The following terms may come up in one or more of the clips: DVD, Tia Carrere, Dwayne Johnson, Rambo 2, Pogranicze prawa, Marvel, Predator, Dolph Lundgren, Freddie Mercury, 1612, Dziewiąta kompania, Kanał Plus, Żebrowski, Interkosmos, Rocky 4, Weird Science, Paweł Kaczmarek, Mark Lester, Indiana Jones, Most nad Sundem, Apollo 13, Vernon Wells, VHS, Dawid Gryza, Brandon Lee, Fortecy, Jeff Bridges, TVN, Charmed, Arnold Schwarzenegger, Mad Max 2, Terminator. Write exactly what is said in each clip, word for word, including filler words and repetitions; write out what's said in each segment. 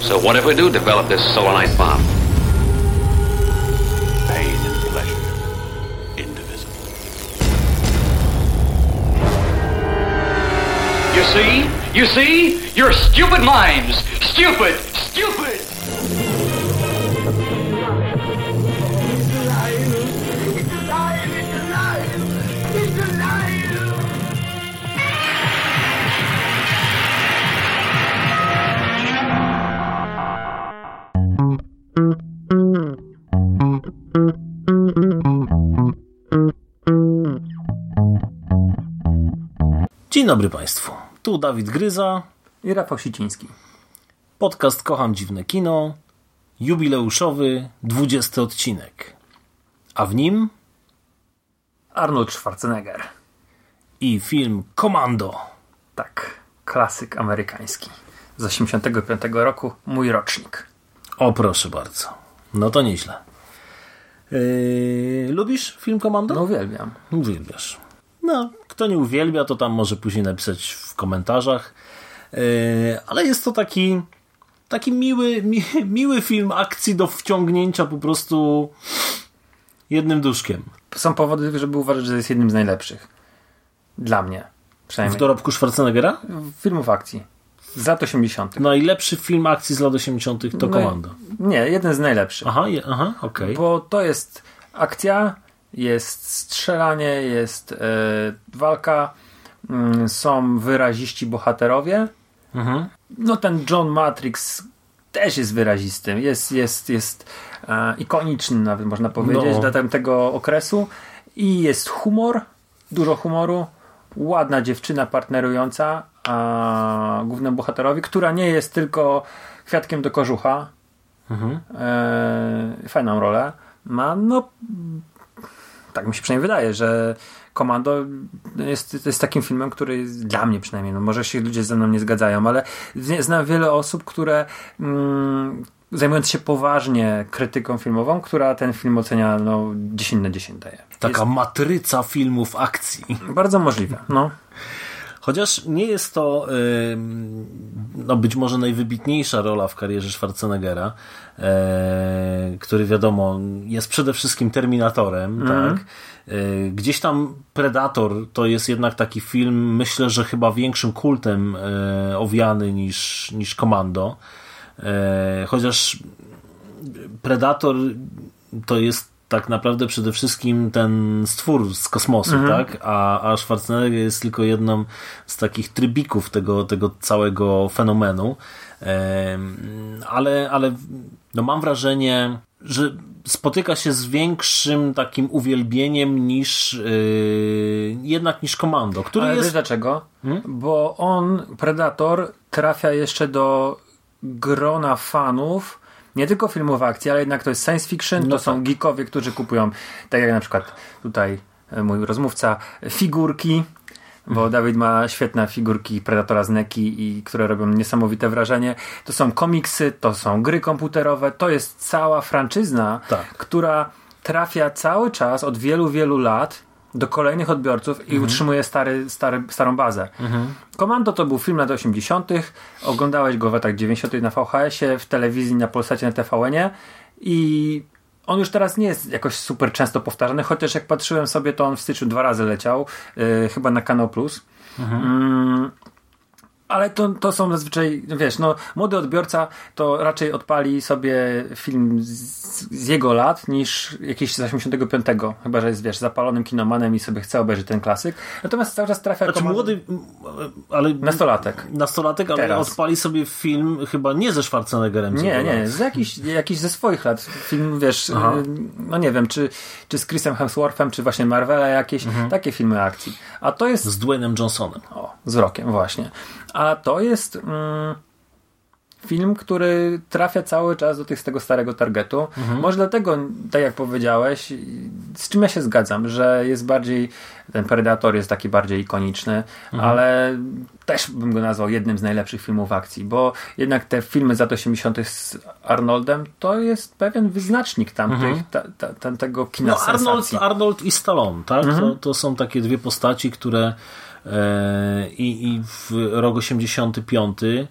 So what if we do develop this solanite bomb? Pain and pleasure, indivisible. You see? You see? Your stupid minds! Stupid! Stupid! Dzień dobry Państwu, tu Dawid Gryza i Rafał Siciński. Podcast Kocham Dziwne Kino, jubileuszowy dwudziesty odcinek. A w nim Arnold Schwarzenegger i film Commando. Tak, klasyk amerykański z osiemdziesiątego piątego roku, mój rocznik. O proszę bardzo, no to nieźle. Yy, lubisz film Commando? No uwielbiam. Uwielbiasz. No, kto nie uwielbia, to tam może później napisać w komentarzach. Yy, ale jest to taki taki miły, mi, miły film akcji do wciągnięcia po prostu jednym duszkiem. Są powody, żeby uważać, że jest jednym z najlepszych. Dla mnie. Przynajmniej. W dorobku Schwarzeneggera? Filmów akcji. Z lat osiemdziesiątych. Najlepszy film akcji z lat osiemdziesiątych to Commando. No, nie, jeden z najlepszych. Aha, je, aha okej. Okay. Bo to jest akcja, jest strzelanie, jest y, walka, y, są wyraziści bohaterowie. Mhm. No ten John Matrix też jest wyrazistym, jest, jest, jest e, ikoniczny nawet można powiedzieć no. Dla tamtego okresu. I jest humor, dużo humoru, ładna dziewczyna partnerująca a głównemu bohaterowi, która nie jest tylko kwiatkiem do kożucha. Mhm. E, fajną rolę ma, no tak mi się przynajmniej wydaje, że Commando jest, jest takim filmem, który jest, dla mnie przynajmniej, no może się ludzie ze mną nie zgadzają, ale znam wiele osób, które mm, zajmując się poważnie krytyką filmową, która ten film ocenia no, dziesięć na dziesięć daje. Taka jest... matryca filmów akcji. Bardzo możliwe, no. Chociaż nie jest to yy, no być może najwybitniejsza rola w karierze Schwarzeneggera, yy, który wiadomo jest przede wszystkim Terminatorem, mm. tak? Yy, gdzieś tam Predator to jest jednak taki film, myślę, że chyba większym kultem yy, owiany niż, niż Commando. Yy, chociaż Predator to jest tak naprawdę przede wszystkim ten stwór z kosmosu, mhm. tak? A, a Schwarzenegger jest tylko jedną z takich trybików tego, tego całego fenomenu. Ehm, ale ale no mam wrażenie, że spotyka się z większym takim uwielbieniem niż yy, jednak niż Commando, który ale jest... wiesz dlaczego? Hmm? Bo on, Predator, trafia jeszcze do grona fanów nie tylko filmów akcji, ale jednak to jest science fiction, no to tak. Są geekowie, którzy kupują, tak jak na przykład tutaj mój rozmówca, figurki, bo Dawid ma świetne figurki Predatora z Neki, i które robią niesamowite wrażenie. To są komiksy, to są gry komputerowe, to jest cała franczyzna, tak. Która trafia cały czas od wielu, wielu lat do kolejnych odbiorców i mhm. utrzymuje stary, stary, starą bazę. Mhm. Commando to był film lat osiemdziesiątych. Oglądałeś go w latach dziewięćdziesiątych na V H S-ie, w telewizji, na Polsacie, na T V N-ie i on już teraz nie jest jakoś super często powtarzany, chociaż jak patrzyłem sobie, to on w styczniu dwa razy leciał, yy, chyba na Kanał Plus. Mhm. Mm, ale to, to są zazwyczaj, wiesz, no młody odbiorca to raczej odpali sobie film z, z jego lat niż jakiś z osiemdziesiątego piątego, chyba że jest, wiesz, zapalonym kinomanem i sobie chce obejrzeć ten klasyk. Natomiast cały czas trafia... Znaczy komand... młody, ale... Nastolatek. Nastolatek, ale teraz odpali sobie film chyba nie ze Schwarzeneggerem. Nie, nie, z jakiś, jakiś ze swoich lat. Film, wiesz, aha. No nie wiem, czy, czy z Chrisem Hemsworthem, czy właśnie Marvela jakieś, mhm. takie filmy akcji. A to jest... Z Dwayne'em Johnsonem. O, z Rockiem, właśnie. A to jest mm, film, który trafia cały czas do tych, z tego starego targetu. Mhm. Może dlatego, tak jak powiedziałeś, z czym ja się zgadzam, że jest bardziej, ten Predator jest taki bardziej ikoniczny, mhm. ale też bym go nazwał jednym z najlepszych filmów akcji, bo jednak te filmy z lat osiemdziesiątych z Arnoldem to jest pewien wyznacznik tamtych, mhm. ta, ta, tamtego kina no, sensacji. Arnold, Arnold i Stallone, tak? Mhm. To, to są takie dwie postaci, które I, i w rok osiemdziesiąty piąty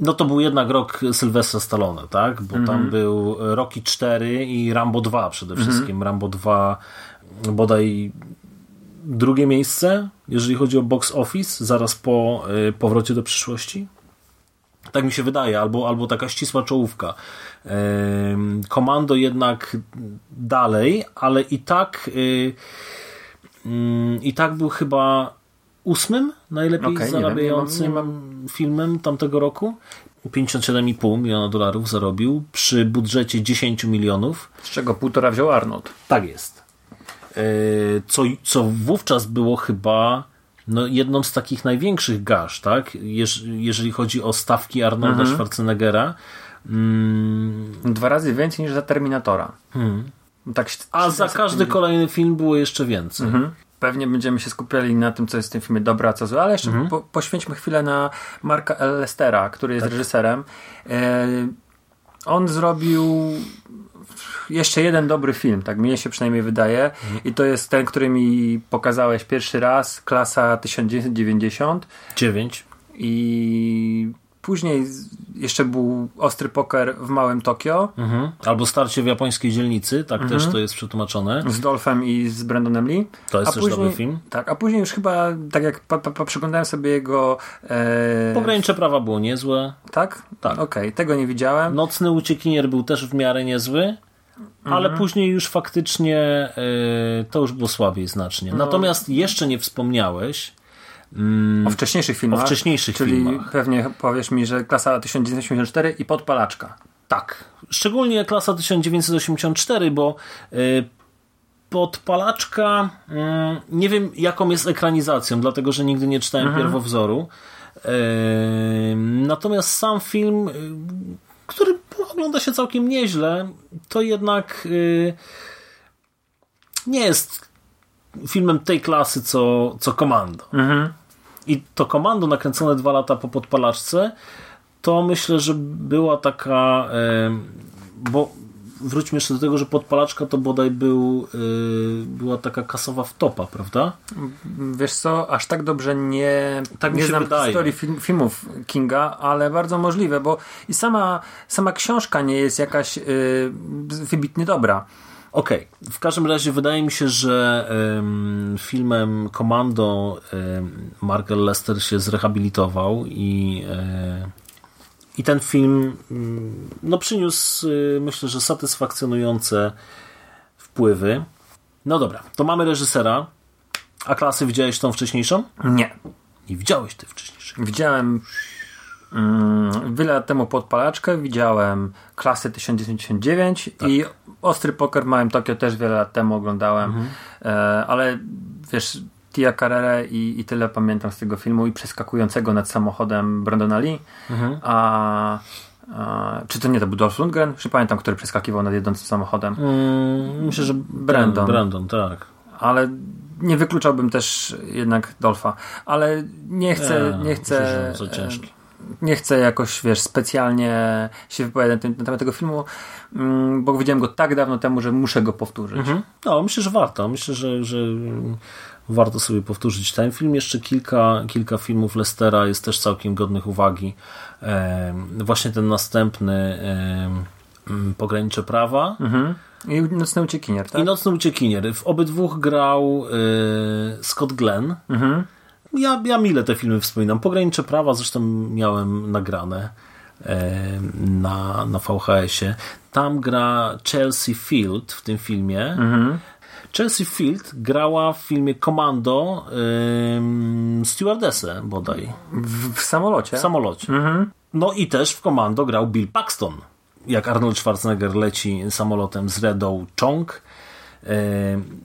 No to był jednak rok Sylwestra Stallone, tak? Bo mm-hmm. tam był Rocky cztery i Rambo dwa przede wszystkim. Mm-hmm. Rambo dwa bodaj drugie miejsce, jeżeli chodzi o box office, zaraz po y, powrocie do przyszłości. Tak mi się wydaje, albo, albo taka ścisła czołówka. Commando y, jednak dalej, ale i tak y, y, i tak był chyba ósmym najlepiej okay, zarabiającym nie mam, nie mam... filmem tamtego roku. pięćdziesiąt siedem i pół miliona dolarów zarobił przy budżecie dziesięć milionów. Z czego półtora wziął Arnold. Tak jest. Co, co wówczas było chyba no, jedną z takich największych gaz, tak? Jeż, jeżeli chodzi o stawki Arnolda mhm. Schwarzeneggera. Mm. Dwa razy więcej niż za Terminatora. Hmm. Tak, a za każdy kolejny film było jeszcze więcej. Mhm. Pewnie będziemy się skupiali na tym, co jest w tym filmie dobre, a co złe, ale jeszcze mm. po, poświęćmy chwilę na Marka Lestera, który jest tak. reżyserem. E, on zrobił jeszcze jeden dobry film, tak mnie się przynajmniej wydaje, mm. i to jest ten, który mi pokazałeś pierwszy raz, Klasa tysiąc dziewięćset dziewięćdziesiąt dziewięć. I później jeszcze był Ostry poker w Małym Tokio. Mhm. Albo Starcie w japońskiej dzielnicy, tak mhm. też to jest przetłumaczone. Z Dolphem i z Brandonem Lee. To jest a też później, dobry film. Tak, a później już chyba, tak jak pa, pa, pa, przeglądałem sobie jego... E... Pogranicze prawa było niezłe. Tak? Tak. Okej, okay, tego nie widziałem. Nocny uciekinier był też w miarę niezły, mhm. ale później już faktycznie e, to już było słabiej znacznie. No. Natomiast jeszcze nie wspomniałeś o wcześniejszych filmach, o wcześniejszych czyli filmach. Pewnie powiesz mi, że Klasa tysiąc dziewięćset osiemdziesiąt cztery i Podpalaczka. Tak, szczególnie Klasa tysiąc dziewięćset osiemdziesiąt cztery, bo y, Podpalaczka y, nie wiem jaką jest ekranizacją, dlatego że nigdy nie czytałem mhm. pierwowzoru, y, natomiast sam film, y, który ogląda się całkiem nieźle, to jednak y, nie jest filmem tej klasy, co, co Commando. Mhm. I to Commando nakręcone dwa lata po Podpalaczce to myślę, że była taka... Yy, bo wróćmy jeszcze do tego, że Podpalaczka to bodaj był, yy, była taka kasowa wtopa, prawda? Wiesz co, aż tak dobrze nie, tak nie znam wydaje. historii film, filmów Kinga, ale bardzo możliwe, bo i sama, sama książka nie jest jakaś yy, wybitnie dobra. Okej, okay. W każdym razie wydaje mi się, że ym, filmem Commando ym, Mark Lester się zrehabilitował i, yy, i ten film yy, no, przyniósł yy, myślę, że satysfakcjonujące wpływy. No dobra, to mamy reżysera. A klasy widziałeś tą wcześniejszą? Nie. Nie widziałeś tej wcześniejszej? Widziałem mm, wiele lat temu Podpalaczkę, widziałem Klasę tysiąc dziewięćset dziewięć tak. i Ostry poker w Małym Tokio też wiele lat temu oglądałem, mhm. e, ale wiesz, Tia Carrere i, i tyle pamiętam z tego filmu i przeskakującego nad samochodem Brandona Lee, mhm. a, a czy to nie to był Dolph Lundgren? Czy pamiętam, który przeskakiwał nad jedącym samochodem? Hmm, myślę, że Brandon. Brandon, tak. Ale nie wykluczałbym też jednak Dolfa, ale nie chcę... Eee, nie chcę myślę, że za ciężki. Nie chcę jakoś, wiesz, specjalnie się wypowiadać na temat tego filmu, bo widziałem go tak dawno temu, że muszę go powtórzyć. Mhm. No, myślę, że warto. Myślę, że, że warto sobie powtórzyć ten film. Jeszcze kilka, kilka filmów Lestera jest też całkiem godnych uwagi. Ehm, właśnie ten następny ehm, Pogranicze prawa. Mhm. I Nocny uciekinier, tak? I Nocny uciekinier. W obydwóch grał e, Scott Glenn. Mhm. Ja, ja mile te filmy wspominam. Pogranicze prawa zresztą miałem nagrane e, na, na V H S-ie. Tam gra Chelsea Field w tym filmie. Mm-hmm. Chelsea Field grała w filmie Commando y, stewardessę bodaj. W, w samolocie? W samolocie. Mm-hmm. No i też w Commando grał Bill Paxton. Jak Arnold Schwarzenegger leci samolotem z Redą Chong, y,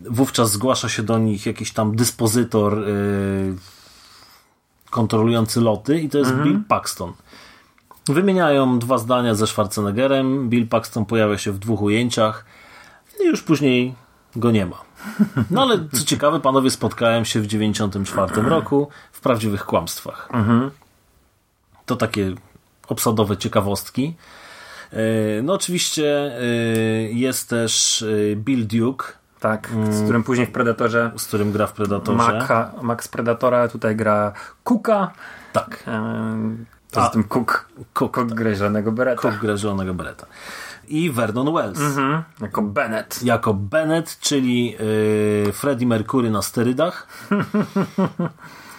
wówczas zgłasza się do nich jakiś tam dyspozytor y, kontrolujący loty i to jest mhm. Bill Paxton. Wymieniają dwa zdania ze Schwarzeneggerem, Bill Paxton pojawia się w dwóch ujęciach i już później go nie ma. No ale co ciekawe, panowie spotkają się w dziewięćdziesiątym czwartym roku w Prawdziwych kłamstwach. Mhm. To takie obsadowe ciekawostki. No oczywiście jest też Bill Duke, tak, z którym później w Predatorze. Z którym gra w Predatorze. Maca, Max Predatora, tutaj gra Kuka. Tak. Poza tym Cook, Cook, Cook gra żonego Beretta. Cook gra żonego Beretta. I Vernon Wells. Mm-hmm. Jako Bennett. Jako Bennett, czyli yy, Freddie Mercury na sterydach.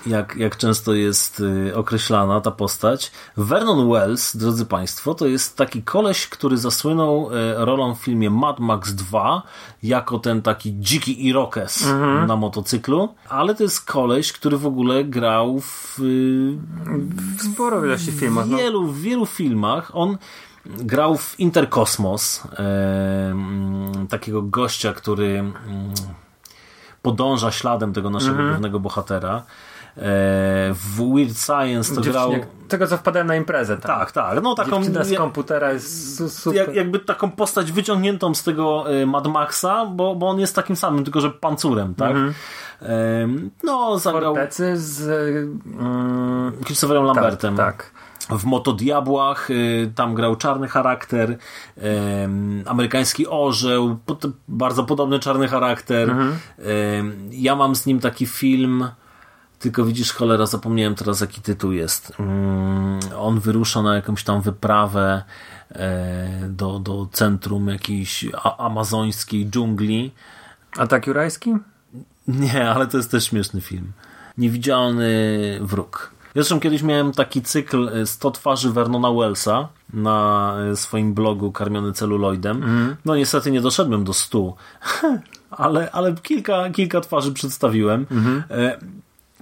Jak, jak często jest y, określana ta postać. Vernon Wells, drodzy Państwo, to jest taki koleś, który zasłynął y, rolą w filmie Mad Max dwa jako ten taki dziki Irokes mm-hmm. na motocyklu, ale to jest koleś, który w ogóle grał w, y, w, sporo ilości filmach, w wielu, no. w wielu filmach. On grał w Interkosmos, y, y, takiego gościa, który y, podąża śladem tego naszego mm-hmm. głównego bohatera. W Weird Science to grał... Tego, co wpadałem na imprezę. Tam. Tak, tak. No, taką, dziewczyna z komputera jest super. Jak, jakby taką postać wyciągniętą z tego Mad Maxa, bo, bo on jest takim samym, tylko że pancurem, tak? Mm-hmm. No, zagrał... Fortecy z... Mm, Christopherem Lambertem. Tak, tak. W Motodiabłach y, tam grał czarny charakter, y, amerykański orzeł, pod, bardzo podobny czarny charakter. Mm-hmm. Y, ja mam z nim taki film... Tylko widzisz, cholera, zapomniałem teraz, jaki tytuł jest. Mm, on wyrusza na jakąś tam wyprawę e, do, do centrum jakiejś a, amazońskiej dżungli. Atak jurajski? Nie, ale to jest też śmieszny film. Niewidzialny wróg. Zresztą kiedyś miałem taki cykl sto twarzy Vernona Wellsa na swoim blogu Karmiony celuloidem. Mm. No niestety nie doszedłem do stu, ale, ale kilka, kilka twarzy przedstawiłem. Mm-hmm. E,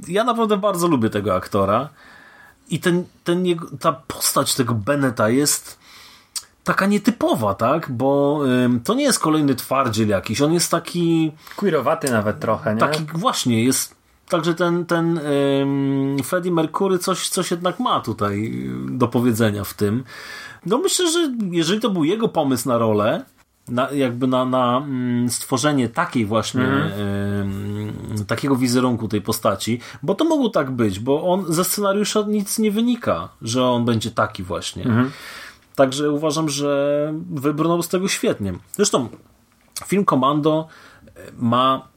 Ja naprawdę bardzo lubię tego aktora i ten, ten jego, ta postać tego Bennetta jest taka nietypowa, tak? Bo ym, to nie jest kolejny twardziel jakiś, on jest taki... Queerowaty nawet trochę, nie? Taki właśnie, jest także ten, ten ym, Freddie Mercury coś, coś jednak ma tutaj do powiedzenia w tym. No myślę, że jeżeli to był jego pomysł na rolę, Na, jakby na, na stworzenie takiej właśnie mm. y, takiego wizerunku tej postaci, bo to mogło tak być, bo on ze scenariusza nic nie wynika, że on będzie taki właśnie. Mm. Także uważam, że wybrnął z tego świetnie. Zresztą film Commando ma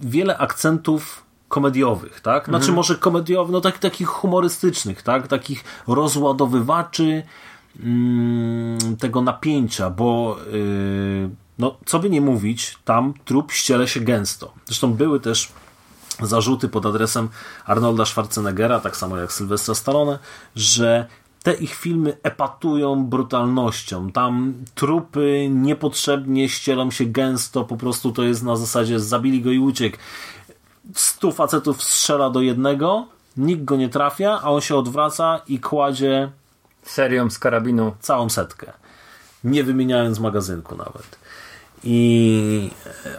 wiele akcentów komediowych, tak? Znaczy mm. może komediowych, no tak, takich humorystycznych, tak? Takich rozładowywaczy tego napięcia, bo yy, no, co by nie mówić, tam trup ściele się gęsto. Zresztą były też zarzuty pod adresem Arnolda Schwarzeneggera, tak samo jak Sylwestra Stallone, że te ich filmy epatują brutalnością. Tam trupy niepotrzebnie ścielą się gęsto, po prostu to jest na zasadzie zabili go i uciekł. Stu facetów strzela do jednego, nikt go nie trafia, a on się odwraca i kładzie serią z karabinu całą setkę, nie wymieniając magazynku nawet. I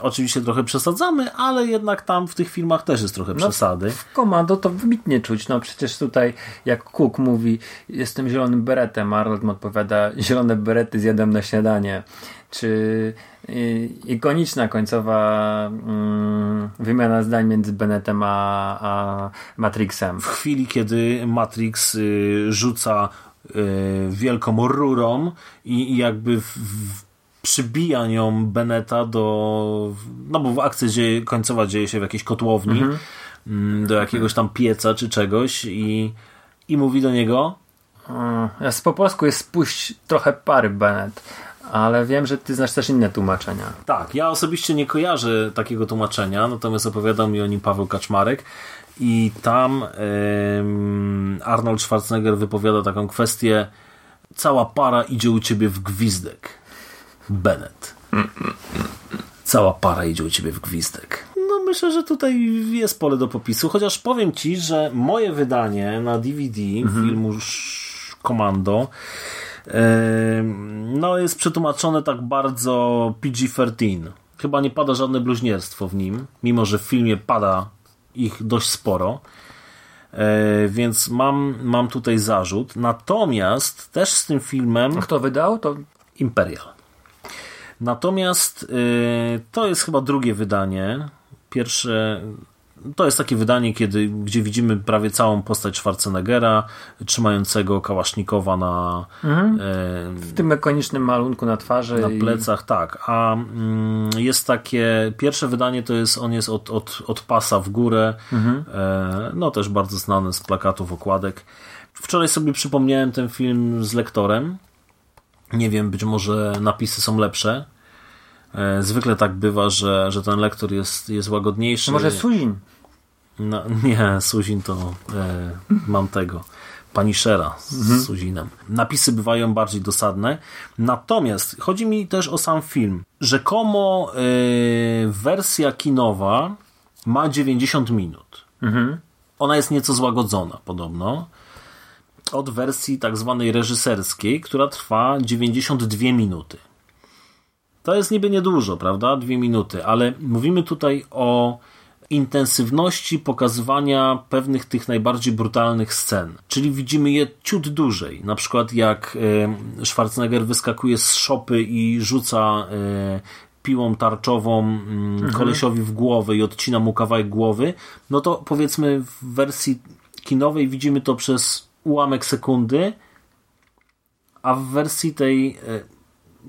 oczywiście trochę przesadzamy, ale jednak tam w tych filmach też jest trochę no, przesady. W Commando to wybitnie czuć. No przecież tutaj jak Cook mówi, jestem zielonym beretem, Arnold mu odpowiada, zielone berety zjadam na śniadanie. Czy ikoniczna końcowa mm, wymiana zdań między Bennettem a, a Matrixem. W chwili, kiedy Matrix y, rzuca wielką rurą i jakby w, w, przybija nią Bennetta do, no bo akcja dzieje, końcowa dzieje się w jakiejś kotłowni mm-hmm. do jakiegoś tam pieca czy czegoś i, i mówi do niego mm, po polsku jest spuść trochę pary, Bennett, ale wiem, że ty znasz też inne tłumaczenia. Tak, ja osobiście nie kojarzę takiego tłumaczenia, natomiast opowiadał mi o nim Paweł Kaczmarek. I tam ym, Arnold Schwarzenegger wypowiada taką kwestię: cała para idzie u ciebie w gwizdek, Bennett. Cała para idzie u ciebie w gwizdek. No myślę, że tutaj jest pole do popisu, chociaż powiem ci, że moje wydanie na D V D mhm. filmu Commando yy, no jest przetłumaczone tak bardzo P G trzynaście. Chyba nie pada żadne bluźnierstwo w nim, mimo że w filmie pada ich dość sporo, e, więc mam, mam tutaj zarzut. Natomiast też z tym filmem... Kto wydał? To Imperial. Natomiast e, to jest chyba drugie wydanie. Pierwsze... To jest takie wydanie, kiedy, gdzie widzimy prawie całą postać Schwarzeneggera trzymającego kałasznikowa na... Mhm. E, w tym ikonicznym malunku na twarzy. Na plecach, i... tak. A mm, jest takie... Pierwsze wydanie to jest... On jest od, od, od pasa w górę. Mhm. E, no też bardzo znany z plakatów, okładek. Wczoraj sobie przypomniałem ten film z lektorem. Nie wiem, być może napisy są lepsze. Zwykle tak bywa, że, że ten lektor jest, jest łagodniejszy. Może Suzin? No, nie, Suzin to e, mam tego Punishera z mhm. Suzinem. Napisy bywają bardziej dosadne. Natomiast chodzi mi też o sam film. Rzekomo e, wersja kinowa ma dziewięćdziesiąt minut. Mhm. Ona jest nieco złagodzona podobno od wersji tak zwanej reżyserskiej, która trwa dziewięćdziesiąt dwie minuty. To jest niby niedużo, prawda? Dwie minuty, ale mówimy tutaj o intensywności pokazywania pewnych tych najbardziej brutalnych scen. Czyli widzimy je ciut dłużej. Na przykład jak Schwarzenegger wyskakuje z szopy i rzuca piłą tarczową kolesiowi w głowę i odcina mu kawałek głowy, no to powiedzmy w wersji kinowej widzimy to przez ułamek sekundy, a w wersji tej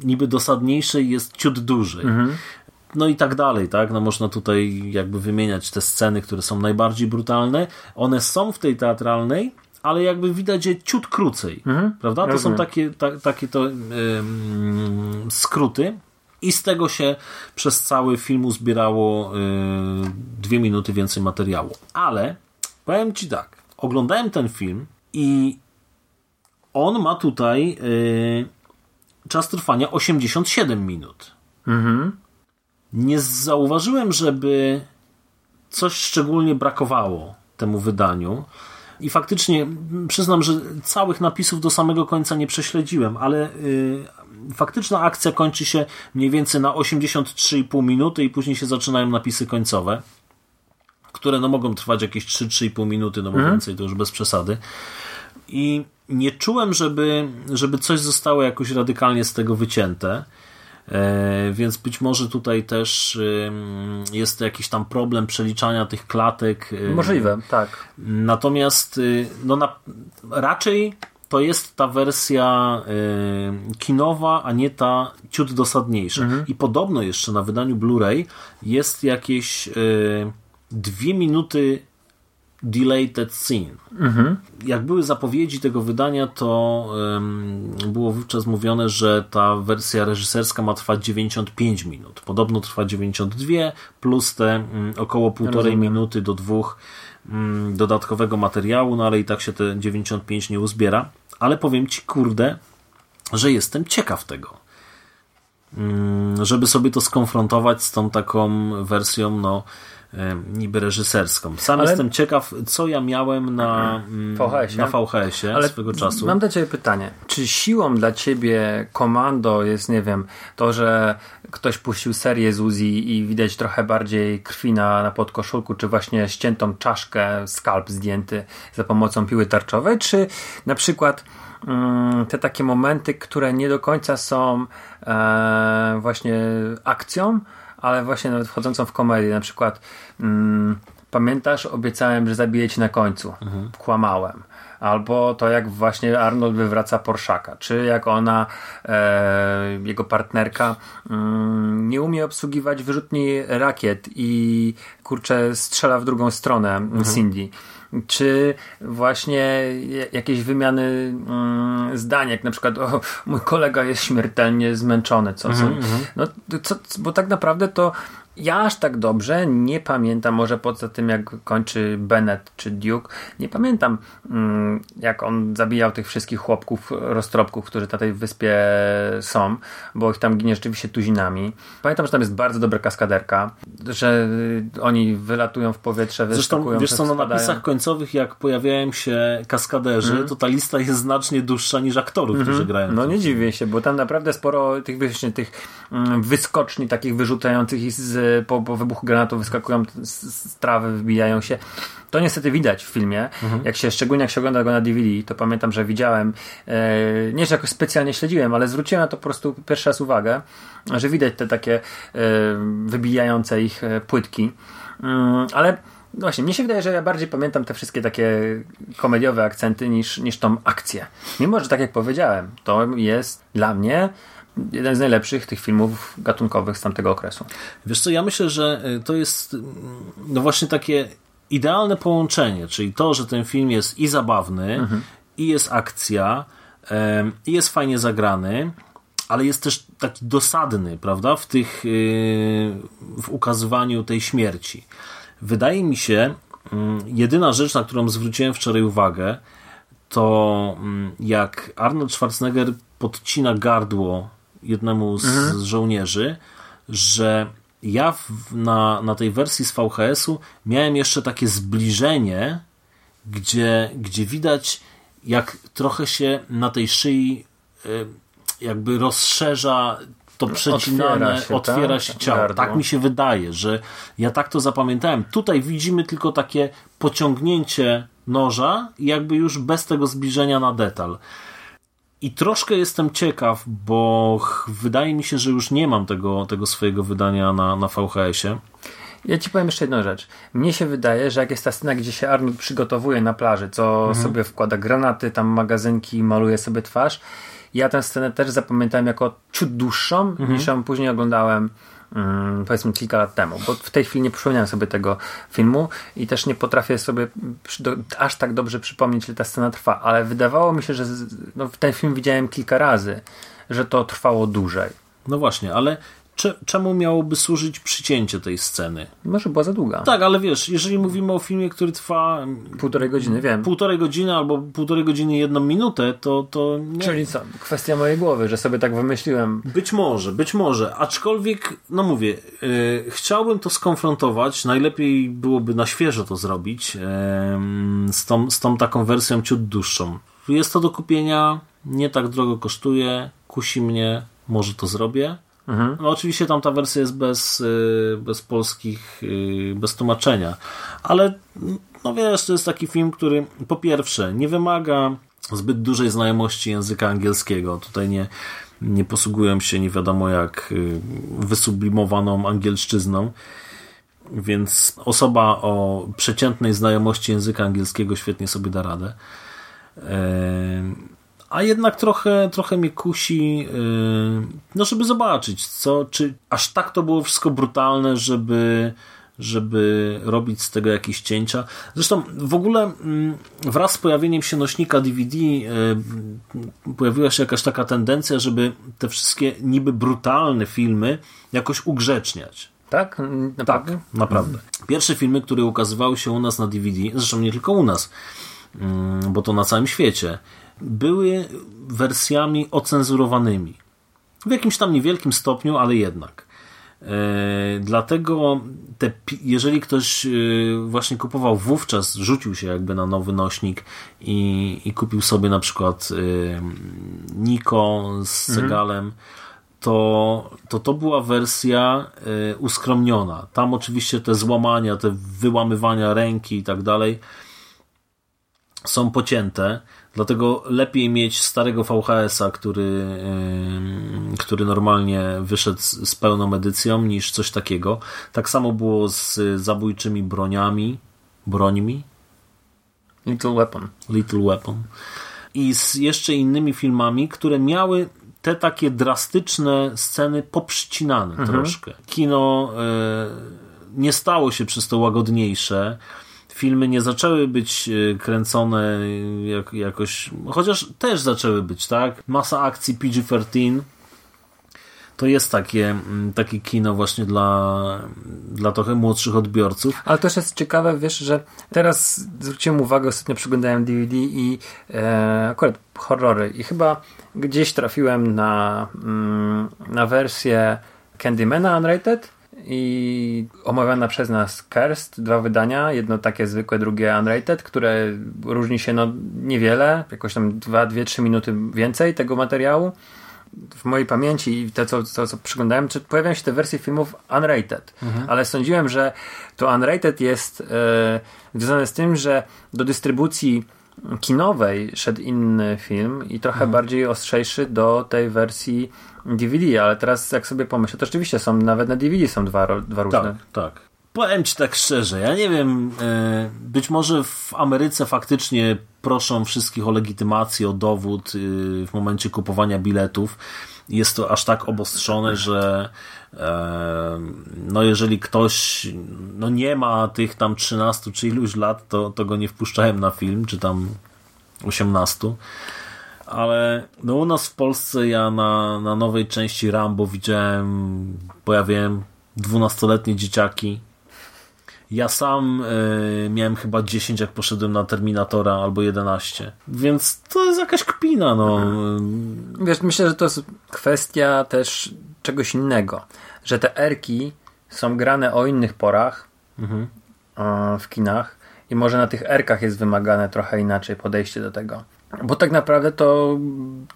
niby dosadniejszej jest ciut dłużej. Mhm. No i tak dalej, tak? No można tutaj jakby wymieniać te sceny, które są najbardziej brutalne. One są w tej teatralnej, ale jakby widać je ciut krócej. Mhm. Prawda? To są takie, ta, takie to yy, skróty i z tego się przez cały film uzbierało yy, dwie minuty więcej materiału. Ale powiem Ci tak. Oglądałem ten film i on ma tutaj yy, czas trwania osiemdziesiąt siedem minut. Mhm. Nie zauważyłem, żeby coś szczególnie brakowało temu wydaniu i faktycznie przyznam, że całych napisów do samego końca nie prześledziłem, ale yy, faktyczna akcja kończy się mniej więcej na osiemdziesiąt trzy i pół minuty i później się zaczynają napisy końcowe, które no mogą trwać jakieś trzy, trzy i pół minuty, no bo hmm. więcej to już bez przesady. I nie czułem, żeby, żeby coś zostało jakoś radykalnie z tego wycięte. E, więc być może tutaj też e, jest jakiś tam problem przeliczania tych klatek. E, Możliwe, tak. Natomiast e, no na, raczej to jest ta wersja e, kinowa, a nie ta ciut dosadniejsza. Mhm. I podobno jeszcze na wydaniu Blu-ray jest jakieś e, dwie minuty Deleted Scene. Mhm. Jak były zapowiedzi tego wydania, to um, było wówczas mówione, że ta wersja reżyserska ma trwać dziewięćdziesiąt pięć minut. Podobno trwa dziewięćdziesiąt dwie plus te um, około półtorej minuty do dwóch um, dodatkowego materiału, no ale i tak się te dziewięćdziesiąt pięć nie uzbiera. Ale powiem Ci, kurde, że jestem ciekaw tego. Um, żeby sobie to skonfrontować z tą taką wersją, no niby reżyserską. Sam ale... jestem ciekaw, co ja miałem na V H S-ie, na V H S-ie ale swego czasu. Mam do Ciebie pytanie. Czy siłą dla Ciebie Commando jest, nie wiem, to, że ktoś puścił serię z Uzi i widać trochę bardziej krwi na, na podkoszulku, czy właśnie ściętą czaszkę, skalp zdjęty za pomocą piły tarczowej, czy na przykład mm, te takie momenty, które nie do końca są e, właśnie akcją, ale właśnie nawet wchodzącą w komedię, na przykład mm, pamiętasz, obiecałem, że zabiję cię na końcu, mhm. kłamałem, albo to jak właśnie Arnold wywraca Porszaka, czy jak ona e, jego partnerka mm, nie umie obsługiwać wyrzutni rakiet i kurczę strzela w drugą stronę mhm. Cindy, czy właśnie jakieś wymiany mm, zdań, jak na przykład o, mój kolega jest śmiertelnie zmęczony, co, co? No, co, bo tak naprawdę to ja aż tak dobrze nie pamiętam, może poza tym jak kończy Bennett czy Duke, nie pamiętam mm, jak on zabijał tych wszystkich chłopków, roztropków, którzy na tej wyspie są, bo ich tam ginie rzeczywiście tuzinami. Pamiętam, że tam jest bardzo dobra kaskaderka, że oni wylatują w powietrze, wyskakują. Zresztą wiesz co, na spadają. Napisach końcowych jak pojawiają się kaskaderzy, mm. to ta lista jest znacznie dłuższa niż aktorów, mm-hmm. którzy grają. No nie dziwię się, bo tam naprawdę sporo tych, właśnie, tych mm, wyskoczni takich wyrzucających i z Po, po wybuchu granatu wyskakują z, z trawy, wybijają się. To niestety widać w filmie. Mhm. Jak się, szczególnie jak się ogląda go na D V D, to pamiętam, że widziałem, e, nie że jakoś specjalnie śledziłem, ale zwróciłem na to po prostu pierwszy raz uwagę, że widać te takie e, wybijające ich płytki. Mm, ale właśnie, mnie się wydaje, że ja bardziej pamiętam te wszystkie takie komediowe akcenty niż, niż tą akcję. Mimo, że tak jak powiedziałem, to jest dla mnie jeden z najlepszych tych filmów gatunkowych z tamtego okresu. Wiesz co, ja myślę, że to jest no właśnie takie idealne połączenie, czyli to, że ten film jest i zabawny, mhm. i jest akcja, i jest fajnie zagrany, ale jest też taki dosadny, prawda, w tych, w ukazywaniu tej śmierci. Wydaje mi się, jedyna rzecz, na którą zwróciłem wczoraj uwagę, to jak Arnold Schwarzenegger podcina gardło jednemu z, mhm. z żołnierzy, że ja w, na, na tej wersji z V H S-u miałem jeszcze takie zbliżenie, gdzie, gdzie widać, jak trochę się na tej szyi y, jakby rozszerza to przecinane, otwiera się, otwiera tam, się ciało. Gardło. Tak mi się wydaje, że ja tak to zapamiętałem. Tutaj widzimy tylko takie pociągnięcie noża i jakby już bez tego zbliżenia na detal. I troszkę jestem ciekaw, bo wydaje mi się, że już nie mam tego, tego swojego wydania na, na V H S-ie. Ja ci powiem jeszcze jedną rzecz. Mnie się wydaje, że jak jest ta scena, gdzie się Arnold przygotowuje na plaży, co mhm. sobie wkłada granaty, tam magazynki, maluje sobie twarz. Ja tę scenę też zapamiętałem jako ciut dłuższą, mhm. niż ją później oglądałem Hmm, powiedzmy kilka lat temu, bo w tej chwili nie przypominam sobie tego filmu i też nie potrafię sobie przy, do, aż tak dobrze przypomnieć, ile ta scena trwa, ale wydawało mi się, że z, no, ten film widziałem kilka razy, że to trwało dłużej. No właśnie, ale cze, czemu miałoby służyć przycięcie tej sceny? Może była za długa. Tak, ale wiesz, jeżeli mówimy o filmie, który trwa półtorej godziny, wiem. Półtorej godziny albo półtorej godziny jedną minutę, to... to nie... Czyli co? Kwestia mojej głowy, że sobie tak wymyśliłem. Być może, być może. Aczkolwiek, no mówię, yy, chciałbym to skonfrontować. Najlepiej byłoby na świeżo to zrobić yy, z, tą, z tą taką wersją ciut dłuższą. Jest to do kupienia, nie tak drogo kosztuje, kusi mnie, może to zrobię. Mhm. No oczywiście tam ta wersja jest bez, bez polskich, bez tłumaczenia, ale no wiesz, to jest taki film, który po pierwsze nie wymaga zbyt dużej znajomości języka angielskiego. Tutaj nie, nie posługują się nie wiadomo jak wysublimowaną angielszczyzną, więc osoba o przeciętnej znajomości języka angielskiego świetnie sobie da radę. Eee... A jednak trochę, trochę mnie kusi, yy, no żeby zobaczyć, co, czy aż tak to było wszystko brutalne, żeby, żeby robić z tego jakieś cięcia. Zresztą w ogóle yy, wraz z pojawieniem się nośnika D V D yy, pojawiła się jakaś taka tendencja, żeby te wszystkie niby brutalne filmy jakoś ugrzeczniać. Tak? Naprawdę? Tak, naprawdę. Pierwsze filmy, które ukazywały się u nas na D V D, zresztą nie tylko u nas, yy, bo to na całym świecie, były wersjami ocenzurowanymi. W jakimś tam niewielkim stopniu, ale jednak. Yy, dlatego te, jeżeli ktoś yy, właśnie kupował wówczas, rzucił się jakby na nowy nośnik i, i kupił sobie na przykład yy, Niko z Segalem, mhm. to, to to była wersja yy, uskromniona. Tam oczywiście te złamania, te wyłamywania ręki i tak dalej są pocięte. Dlatego lepiej mieć starego V H S-a, który, yy, który normalnie wyszedł z, z pełną edycją, niż coś takiego. Tak samo było z zabójczymi broniami, brońmi. Little Weapon. Little Weapon. I z jeszcze innymi filmami, które miały te takie drastyczne sceny poprzycinane mhm. troszkę. Kino yy, nie stało się przez to łagodniejsze. Filmy nie zaczęły być kręcone jak, jakoś, chociaż też zaczęły być, tak? Masa akcji P G trzynaście to jest takie, takie kino właśnie dla, dla trochę młodszych odbiorców. Ale też jest ciekawe, wiesz, że teraz zwróciłem uwagę, ostatnio przeglądałem D V D i e, akurat horrory i chyba gdzieś trafiłem na, mm, na wersję Candymana Unrated i omawiana przez nas Kerst, dwa wydania, jedno takie zwykłe, drugie Unrated, które różni się no niewiele, jakoś tam dwie trzy minuty więcej tego materiału. W mojej pamięci i to co, to, co przyglądałem, pojawiają się te wersje filmów Unrated, mhm. ale sądziłem, że to Unrated jest yy, związane z tym, że do dystrybucji kinowej szedł inny film i trochę mhm. bardziej ostrzejszy do tej wersji D V D, ale teraz jak sobie pomyślę, to rzeczywiście są, nawet na D V D są dwa, dwa różne. Tak, tak. Powiem ci tak szczerze, ja nie wiem, yy, być może w Ameryce faktycznie proszą wszystkich o legitymację, o dowód yy, w momencie kupowania biletów. Jest to aż tak obostrzone, że yy, no jeżeli ktoś no nie ma tych tam trzynastu czy iluś lat, to, to go nie wpuszczałem na film, czy tam osiemnaście. Ale no u nas w Polsce ja na, na nowej części Rambo widziałem, bo ja wiem, dwunastoletnie dzieciaki. Ja sam y, miałem chyba dziesięć, jak poszedłem na Terminatora, albo jedenaście. Więc to jest jakaś kpina, no. Wiesz, myślę, że to jest kwestia też czegoś innego. Że te erki są grane o innych porach, mhm, w kinach i może na tych erkach jest wymagane trochę inaczej podejście do tego. Bo tak naprawdę to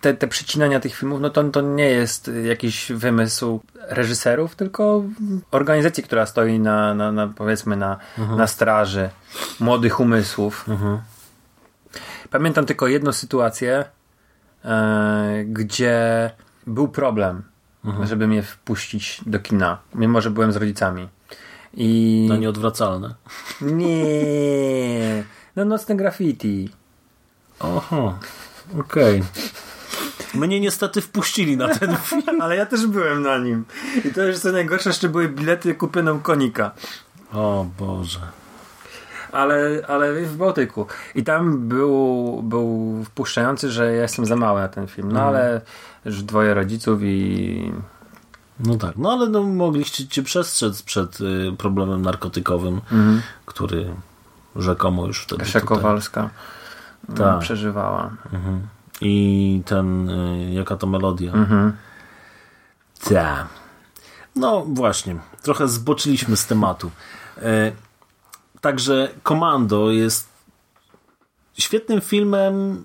te, te przecinania tych filmów, no to, to nie jest jakiś wymysł reżyserów, tylko organizacji, która stoi na, na, na powiedzmy na, mhm, na straży młodych umysłów. Mhm. Pamiętam tylko jedną sytuację, yy, gdzie był problem, mhm, żeby mnie wpuścić do kina, mimo że byłem z rodzicami. I... To nieodwracalne. Nie. No Nocne graffiti. Oho, okej. Okay. Mnie niestety wpuścili na ten film. Ale ja też byłem na nim. I to już co najgorsze, jeszcze były bilety kupioną konika. O Boże. Ale, ale w Bałtyku. I tam był, był wpuszczający, że ja jestem za mały na ten film. No mm. ale już dwoje rodziców i... No tak, no ale no, mogliście cię przestrzec przed y, problemem narkotykowym, mm. który rzekomo już wtedy... Kasia Kowalska. Ta. Przeżywała. Mhm. I ten, y, jaka to melodia. Mhm. Ta. No właśnie, trochę zboczyliśmy z tematu. E, także Commando jest świetnym filmem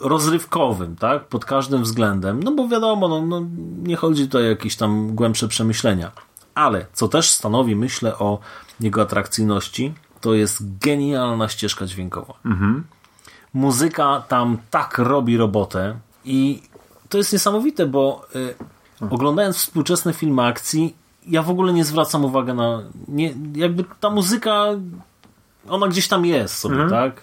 rozrywkowym, tak? Pod każdym względem. No bo wiadomo, no, no, nie chodzi tutaj o jakieś tam głębsze przemyślenia. Ale co też stanowi, myślę, o jego atrakcyjności, to jest genialna ścieżka dźwiękowa. Mhm. Muzyka tam tak robi robotę i to jest niesamowite, bo y, oglądając współczesne filmy akcji, ja w ogóle nie zwracam uwagi na... Nie, jakby ta muzyka, ona gdzieś tam jest sobie, mhm, tak?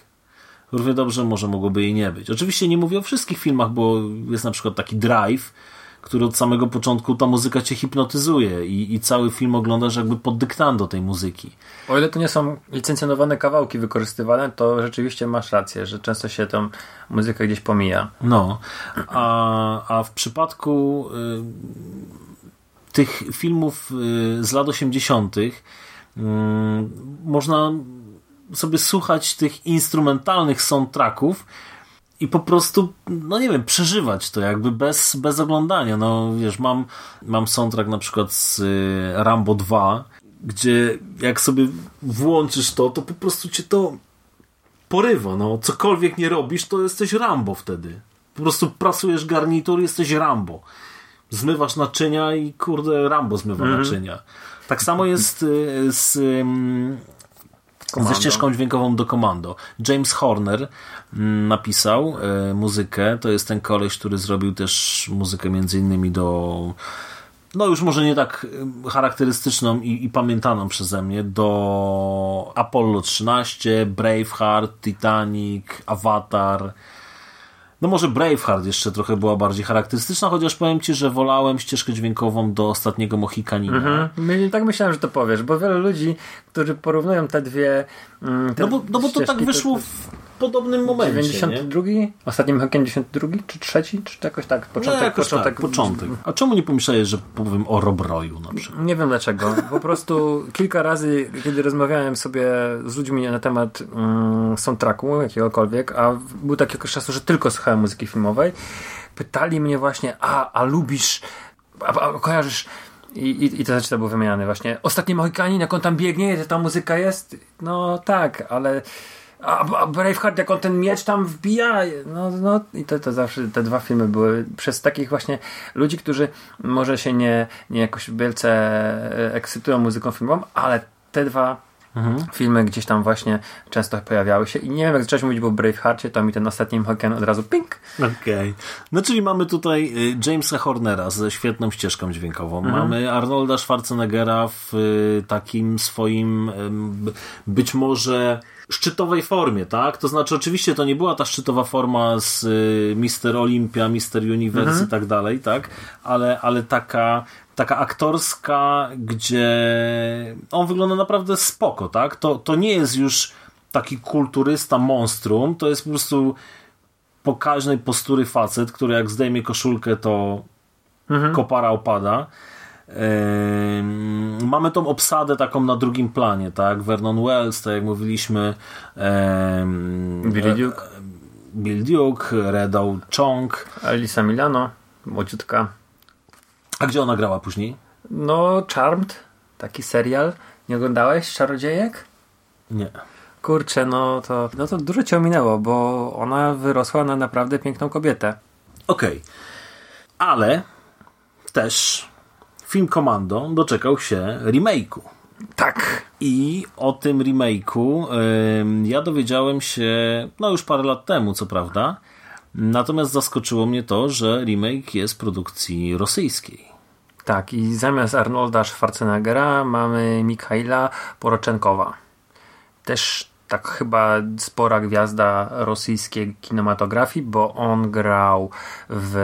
Równie dobrze może mogłoby jej nie być. Oczywiście nie mówię o wszystkich filmach, bo jest na przykład taki Drive, który od samego początku ta muzyka cię hipnotyzuje i, i cały film oglądasz jakby pod dyktando tej muzyki. O ile to nie są licencjonowane kawałki wykorzystywane, to rzeczywiście masz rację, że często się tą muzykę gdzieś pomija. No, a, a w przypadku y, tych filmów y, z lat osiemdziesiątych y, można sobie słuchać tych instrumentalnych soundtracków i po prostu, no nie wiem, przeżywać to jakby bez, bez oglądania. No wiesz, mam, mam soundtrack na przykład z y, Rambo dwa, gdzie jak sobie włączysz to, to po prostu cię to porywa. No cokolwiek nie robisz, to jesteś Rambo wtedy. Po prostu prasujesz garnitur, jesteś Rambo. Zmywasz naczynia i kurde, Rambo zmywa mhm. naczynia. Tak samo jest y, z... Y, Commando. Ze ścieżką dźwiękową do Commando. James Horner napisał y, muzykę. To jest ten koleś, który zrobił też muzykę między innymi do, no już może nie tak charakterystyczną i, i pamiętaną przeze mnie, do Apollo trzynaście, Braveheart, Titanic, Avatar. No może Braveheart jeszcze trochę była bardziej charakterystyczna, chociaż powiem ci, że wolałem ścieżkę dźwiękową do Ostatniego Mohikanina. Mhm. Tak myślałem, że to powiesz, bo wiele ludzi, którzy porównują te dwie mm, te no bo, no bo ścieżki, to tak wyszło to, w podobnym momencie. dziewięćdziesiąty drugi? Nie? Ostatni Mohikan dziewięćdziesiąty drugi? Czy trzeci? Czy jakoś tak? Początek, no jakoś początek, tak, początek. A czemu nie pomyślałeś, że powiem o Rob Royu na przykład? Nie wiem dlaczego. Po prostu kilka razy, kiedy rozmawiałem sobie z ludźmi na temat mm, soundtracku jakiegokolwiek, a był taki okres czasu, że tylko słuchałem muzyki filmowej, pytali mnie właśnie a, a lubisz a, a kojarzysz i, i, i to znaczy to było wymieniane właśnie Ostatni Mohikanin, jak on tam biegnie, to ta muzyka jest no tak, ale a, a Braveheart, jak on ten miecz tam wbija no, no i to, to zawsze te dwa filmy były przez takich właśnie ludzi, którzy może się nie, nie jakoś wielce ekscytują muzyką filmową, ale te dwa Mhm. filmy gdzieś tam właśnie często pojawiały się i nie wiem, jak zacząłeś mówić o Bravehearcie, to mi ten Ostatni Mohikanin od razu ping. Okej, okay. No czyli mamy tutaj Jamesa Hornera ze świetną ścieżką dźwiękową, mhm. mamy Arnolda Schwarzeneggera w takim swoim być może szczytowej formie, tak? To znaczy oczywiście to nie była ta szczytowa forma z Mister Olympia, Mister Universe mhm. i tak dalej, tak? Ale, ale taka taka aktorska, gdzie on wygląda naprawdę spoko, tak? To, to nie jest już taki kulturysta monstrum, to jest po prostu pokaźnej postury facet, który jak zdejmie koszulkę, to mhm. kopara opada. Yy, mamy tą obsadę taką na drugim planie, tak? Vernon Wells, tak jak mówiliśmy, yy, Bill Duke, Bill Duke, Redał Chong, Elisa Milano, młodziutka. A gdzie ona grała później? No, Charmed, taki serial. Nie oglądałeś Czarodziejek? Nie. Kurczę, no to, no to dużo cię ominęło, bo ona wyrosła na naprawdę piękną kobietę. Okej. Okay. Ale też film Commando doczekał się remake'u. Tak. I o tym remake'u yy, ja dowiedziałem się no już parę lat temu, co prawda. Natomiast zaskoczyło mnie to, że remake jest produkcji rosyjskiej. Tak, i zamiast Arnolda Schwarzeneggera mamy Michała Poroszenkowa. Też tak chyba spora gwiazda rosyjskiej kinematografii, bo on grał w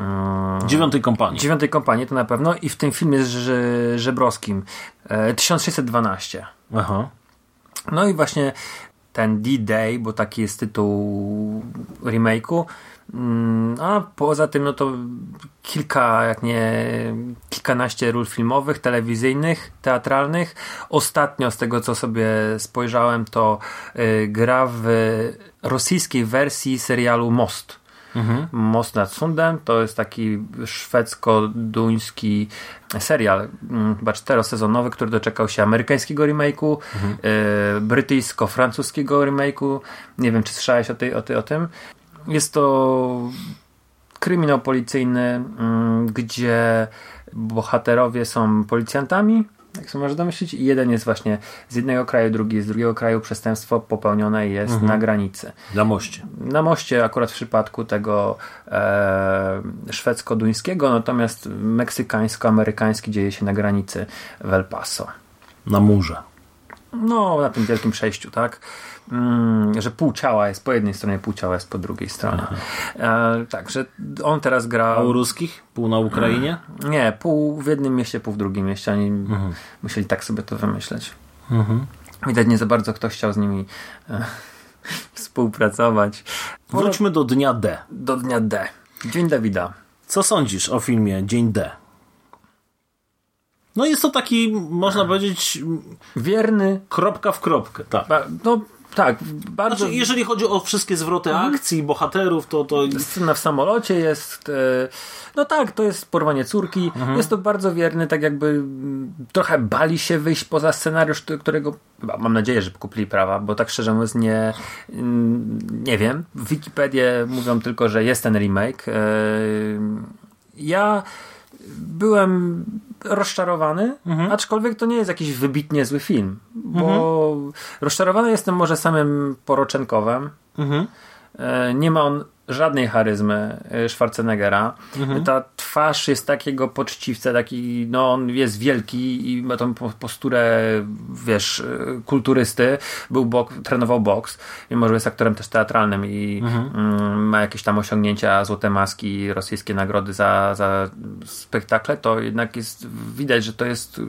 um, dziewiątej kompanii. Dziewiątej kompanii to na pewno i w tym filmie z Żebrowskim e, tysiąc sześćset dwanaście. Aha. No i właśnie ten D-Day, bo taki jest tytuł remake'u. A poza tym no to kilka, jak nie kilkanaście ról filmowych, telewizyjnych, teatralnych. Ostatnio z tego co sobie spojrzałem to y, gra w rosyjskiej wersji serialu Most. Mhm. Most nad Sundem to jest taki szwedzko-duński serial, chyba czterosezonowy, który doczekał się amerykańskiego remake'u, mhm. y, brytyjsko-francuskiego remake'u. Nie wiem, czy słyszałeś o, tej, o, tej, o tym. Jest to kryminał policyjny, gdzie bohaterowie są policjantami, jak się można domyślić, i jeden jest właśnie z jednego kraju, drugi z drugiego kraju. Przestępstwo popełnione jest mhm. na granicy. Na moście. Na moście akurat w przypadku tego e, szwedzko-duńskiego, natomiast meksykańsko-amerykański dzieje się na granicy w El Paso. Na murze. No, na tym wielkim przejściu, tak? Mm, że pół ciała jest po jednej stronie, pół ciała jest po drugiej stronie. E, Także on teraz grał... A u ruskich? Pół na Ukrainie? Mm, nie, pół w jednym mieście, pół w drugim mieście. Oni mhm. musieli tak sobie to wymyśleć. Mhm. Widać, nie za bardzo ktoś chciał z nimi e, współpracować. Wróćmy do Dnia D. Do Dnia D. Dzień Dawida. Co sądzisz o filmie Dzień D? No jest to taki, można powiedzieć, wierny kropka w kropkę. Tak. Ba- no tak, bardzo. Znaczy, jeżeli chodzi o wszystkie zwroty mhm. akcji, bohaterów, to, to... Scena w samolocie jest... E... No tak, to jest porwanie córki. Mhm. Jest to bardzo wierny, tak jakby trochę bali się wyjść poza scenariusz, którego... Mam nadzieję, że kupili prawa, bo tak szczerze mówiąc nie... Nie wiem. W Wikipedię mówią tylko, że jest ten remake. E... Ja... byłem rozczarowany, mhm. aczkolwiek to nie jest jakiś wybitnie zły film, bo mhm. rozczarowany jestem może samym Poroszenkowem. Mhm. E, nie ma on żadnej charyzmy Schwarzeneggera. Mhm. Ta twarz jest takiego poczciwca, taki, no on jest wielki i ma tą posturę, wiesz, kulturysty. Był bok, trenował boks, mimo że jest aktorem też teatralnym i mhm. mm, ma jakieś tam osiągnięcia, złote maski, rosyjskie nagrody za, za spektakle, to jednak jest widać, że to jest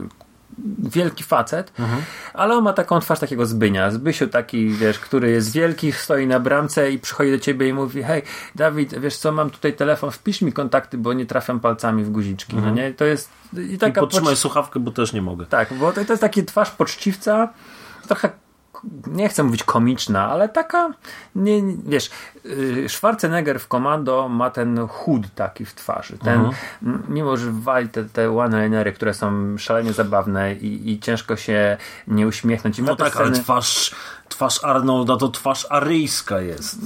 wielki facet, mhm. ale on ma taką twarz takiego Zbynia. Zbysiu taki, wiesz, który jest wielki, stoi na bramce i przychodzi do ciebie i mówi: hej, Dawid, wiesz co, mam tutaj telefon, wpisz mi kontakty, bo nie trafiam palcami w guziczki. Mhm. No nie? To jest... I, taka I podtrzymaj poczci... słuchawkę, bo też nie mogę. Tak, bo to, to jest taki twarz poczciwca, trochę, nie chcę mówić komiczna, ale taka, nie, nie, wiesz, Schwarzenegger w Commando ma ten chud taki w twarzy, ten, mhm. m, mimo że wali te, te one-linery, które są szalenie zabawne i, i ciężko się nie uśmiechnąć. I no tak, sceny... ale twarz, twarz Arnolda to twarz aryjska jest.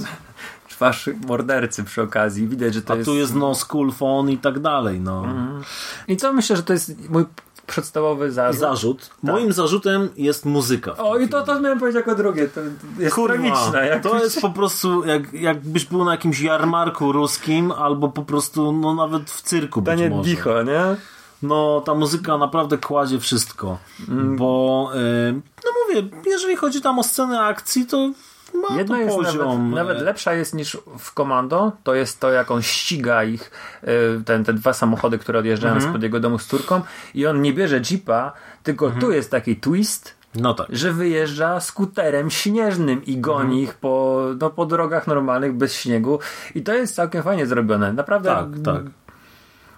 Twarz mordercy przy okazji, widać, że to A jest... A tu jest nos, kulfon i tak dalej, no. Mhm. I co myślę, że to jest mój podstawowy zarzut. zarzut. Tak. Moim zarzutem jest muzyka. O, i to, to miałem powiedzieć jako drugie. To jest Kurwa, tragiczne. Jak to jest po prostu, jak, jakbyś był na jakimś jarmarku ruskim, albo po prostu, no nawet w cyrku to być nie może. Dicho, nie? No, ta muzyka naprawdę kładzie wszystko. Mm. Bo, yy, no mówię, jeżeli chodzi tam o scenę akcji, to ma Jedno to jest poziom. Nawet, nawet lepsza jest niż w Commando, to jest to, jak on ściga ich, ten, te dwa samochody, które odjeżdżają mhm. spod jego domu z córką i on nie bierze jeepa, tylko mhm. tu jest taki twist, No tak. Że wyjeżdża skuterem śnieżnym i goni mhm. ich po, no, po drogach normalnych bez śniegu i to jest całkiem fajnie zrobione. Naprawdę. Tak, tak.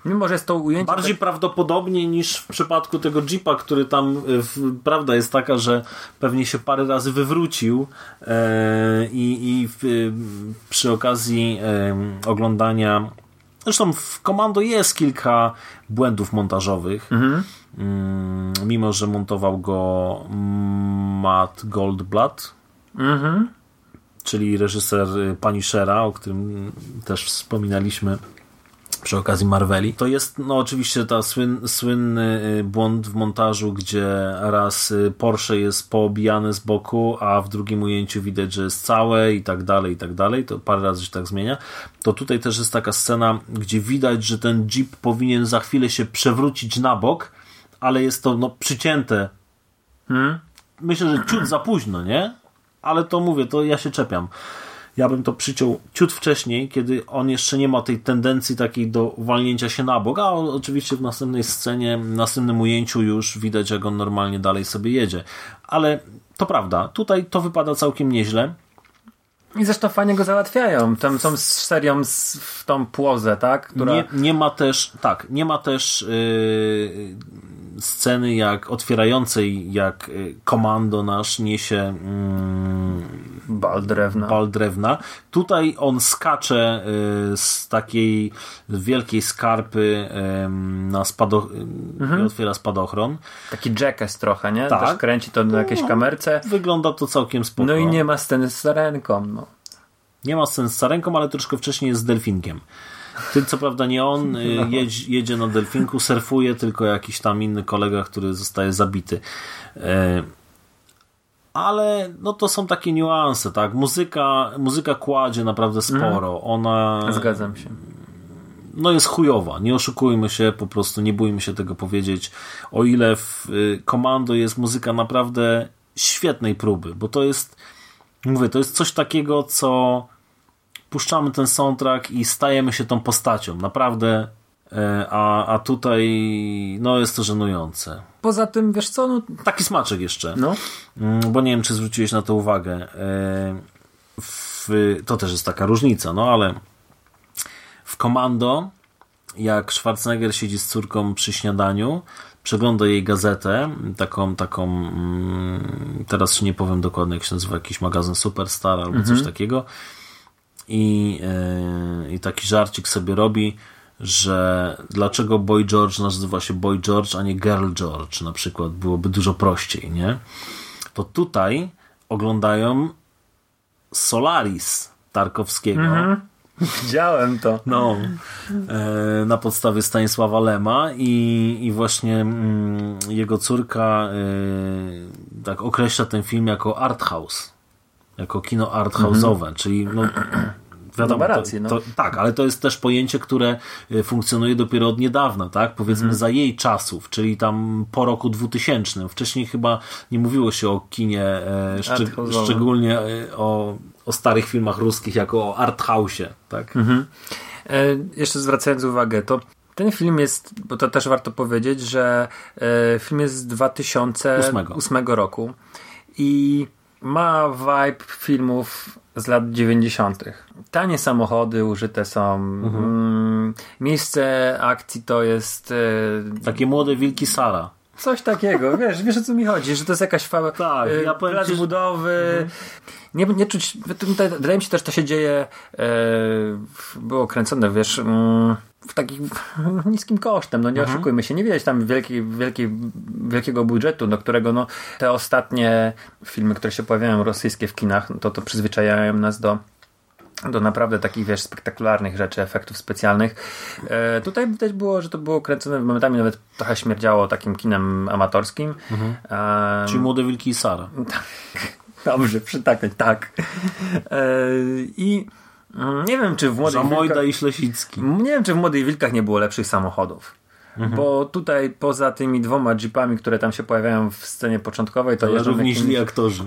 Mimo, że jest to ujęcie... Bardziej tak... prawdopodobnie niż w przypadku tego Jeepa, który tam... W, prawda jest taka, że pewnie się parę razy wywrócił e, i, i w, przy okazji e, oglądania... Zresztą w Commando jest kilka błędów montażowych. Mhm. Mimo, że montował go Matt Goldblatt. Mhm. Czyli reżyser Punishera, o którym też wspominaliśmy przy okazji Marveli. To jest no oczywiście ta słyn, słynny błąd w montażu, gdzie raz Porsche jest poobijane z boku, a w drugim ujęciu widać, że jest całe i tak dalej, i tak dalej. To parę razy się tak zmienia. To tutaj też jest taka scena, gdzie widać, że ten Jeep powinien za chwilę się przewrócić na bok, ale jest to no przycięte. Hmm? Myślę, że ciut za późno, nie? Ale to mówię, to ja się czepiam. Ja bym to przyciął ciut wcześniej, kiedy on jeszcze nie ma tej tendencji takiej do walnięcia się na bok, a oczywiście w następnej scenie, w następnym ujęciu już widać, jak on normalnie dalej sobie jedzie. Ale to prawda, tutaj to wypada całkiem nieźle. I zresztą fajnie go załatwiają. Tam są z serią z, w tą płozę, tak? Która... Nie, nie ma też, tak, nie ma też yy, sceny jak otwierającej, jak Commando nasz niesie yy, bal drewna. Bal drewna. Tutaj on skacze yy, z takiej wielkiej skarpy yy, na spadoch- mhm. i otwiera spadochron. Taki jackass trochę, nie? Tak. Też kręci to na jakiejś no, kamerce. Wygląda to całkiem spoko. No i nie ma sceny z sarenką. No. Nie ma sceny z sarenką, ale troszkę wcześniej jest z delfinkiem. Ty, co prawda nie on yy, jedź, jedzie na delfinku, surfuje, tylko jakiś tam inny kolega, który zostaje zabity. Yy. Ale no to są takie niuanse, tak? Muzyka, muzyka kładzie naprawdę sporo. Ona... Zgadzam się. No jest chujowa. Nie oszukujmy się, po prostu nie bójmy się tego powiedzieć. O ile w Commando jest muzyka naprawdę świetnej próby, bo to jest, mówię, to jest coś takiego, co puszczamy ten soundtrack i stajemy się tą postacią. Naprawdę... A, a tutaj no jest to żenujące. Poza tym, wiesz co? No... Taki smaczek jeszcze. No. Bo nie wiem, czy zwróciłeś na to uwagę. W... To też jest taka różnica, no ale w Commando, jak Schwarzenegger siedzi z córką przy śniadaniu, przegląda jej gazetę, taką, taką teraz się nie powiem dokładnie, jak się nazywa, jakiś magazyn Superstar albo mhm. coś takiego i, i taki żarcik sobie robi, że dlaczego Boy George nazywa się Boy George, a nie Girl George na przykład, byłoby dużo prościej, nie? To tutaj oglądają Solaris Tarkowskiego. Mhm. Widziałem to. No, e, na podstawie Stanisława Lema i, i właśnie mm, jego córka y, tak określa ten film jako art house, jako kino arthouse'owe, mhm. czyli no wiadomo, to, rację, no. to, tak, ale to jest też pojęcie, które funkcjonuje dopiero od niedawna, tak? Powiedzmy mm. za jej czasów, czyli tam po roku dwutysięcznym. Wcześniej chyba nie mówiło się o kinie, e, szczeg- szczególnie e, o, o starych filmach ruskich, jako o arthouse'ie, tak? Mm-hmm. E, jeszcze zwracając uwagę, to ten film jest, bo to też warto powiedzieć, że e, film jest z dwa tysiące ósmego roku i ma vibe filmów z lat dziewięćdziesiątych. Tanie samochody użyte są. Mhm. Mm, miejsce akcji to jest... Yy, Takie młode wilki Sara. Coś takiego. Wiesz, wiesz o co mi chodzi, że to jest jakaś fała... Tak, yy, ja plac ci, budowy... Mhm. Nie, nie czuć... Wydaje mi się też, to się dzieje... Yy, było kręcone, wiesz... Yy. w takim niskim kosztem, no nie mhm. oszukujmy się, nie widać tam wielki, wielki, wielkiego budżetu, do którego no, te ostatnie filmy, które się pojawiają rosyjskie w kinach, no, to, to przyzwyczajają nas do, do naprawdę takich, wiesz, spektakularnych rzeczy, efektów specjalnych. E, tutaj widać było, że to było kręcone momentami, nawet trochę śmierdziało takim kinem amatorskim. Mhm. E, Czyli Młode wilki i Sara. Tak. Dobrze, przytaknąć, tak. E, I nie wiem, czy w Młodych Zamojda Wilkach... i Ślesicki. Nie wiem, czy w Młodych Wilkach nie było lepszych samochodów. mhm. bo tutaj poza tymi dwoma jeepami, które tam się pojawiają w scenie początkowej, to, to jeżdżą również jakimiś... aktorzy.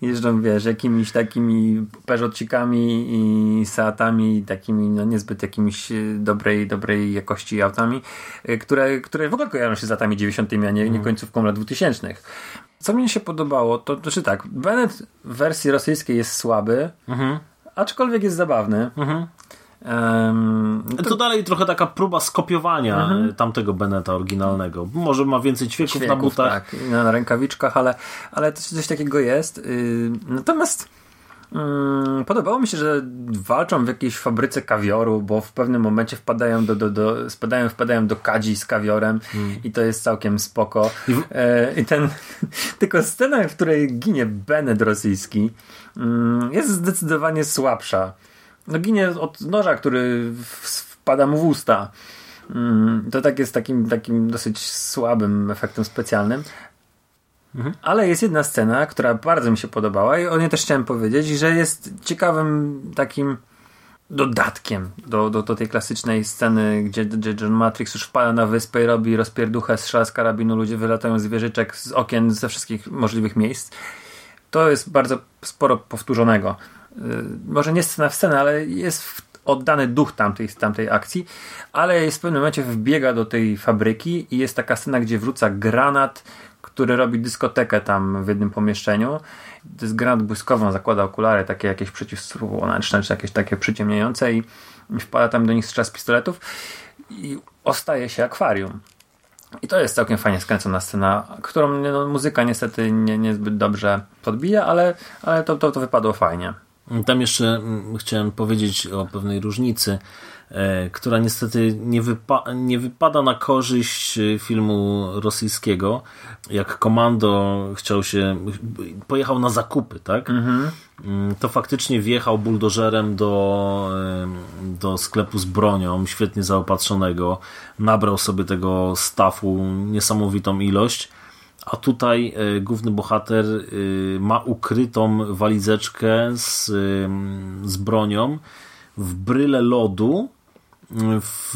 Jeżdżą, wiesz, jakimiś takimi Peugeotcikami i Seatami, takimi no niezbyt jakimiś dobrej, dobrej jakości autami, które, które w ogóle kojarzą się z latami dziewięćdziesiątymi, a nie, nie końcówką lat dwutysięcznych. Co mi się podobało, to znaczy tak, Bennett w wersji rosyjskiej jest słaby, mhm. aczkolwiek jest zabawny. Mhm. Um, to... to dalej trochę taka próba skopiowania mhm. tamtego Beneta oryginalnego. Może ma więcej ćwieków, ćwieków na butach. Tak, na rękawiczkach, ale, ale coś takiego jest. Yy, natomiast yy, podobało mi się, że walczą w jakiejś fabryce kawioru, bo w pewnym momencie wpadają do, do, do, spadają, wpadają do kadzi z kawiorem mm. i to jest całkiem spoko. Yy, I ten tylko scena, w której ginie Benet rosyjski yy, jest zdecydowanie słabsza. No ginie od noża, który wpada mu w usta. To tak jest takim, takim dosyć słabym efektem specjalnym. Mhm. Ale jest jedna scena, która bardzo mi się podobała i o niej też chciałem powiedzieć, że jest ciekawym takim dodatkiem do, do, do tej klasycznej sceny, gdzie, gdzie John Matrix już wpada na wyspę i robi rozpierduchę, strzał z karabinu, ludzie wylatają z wieżyczek, z okien, ze wszystkich możliwych miejsc. To jest bardzo sporo powtórzonego. Może nie scena w scenę, ale jest oddany duch tamtej, tamtej akcji, ale jest w pewnym momencie wbiega do tej fabryki i jest taka scena, gdzie wrzuca granat, który robi dyskotekę tam w jednym pomieszczeniu. To jest granat błyskową, zakłada okulary, takie jakieś przeciwsłoneczne, czy jakieś takie przyciemniające i wpada tam do nich strzał z pistoletów i ostaje się akwarium. I to jest całkiem fajnie skręcona scena, którą no, muzyka niestety nie, niezbyt dobrze podbija, ale, ale to, to, to wypadło fajnie. Tam jeszcze chciałem powiedzieć o pewnej różnicy, e, która niestety nie, wypa- nie wypada na korzyść filmu rosyjskiego. Jak Commando chciał się, pojechał na zakupy, tak? Mm-hmm. To faktycznie wjechał buldożerem do, do sklepu z bronią, świetnie zaopatrzonego, nabrał sobie tego staffu niesamowitą ilość. A tutaj y, główny bohater y, ma ukrytą walizeczkę z, y, z bronią w bryle lodu w,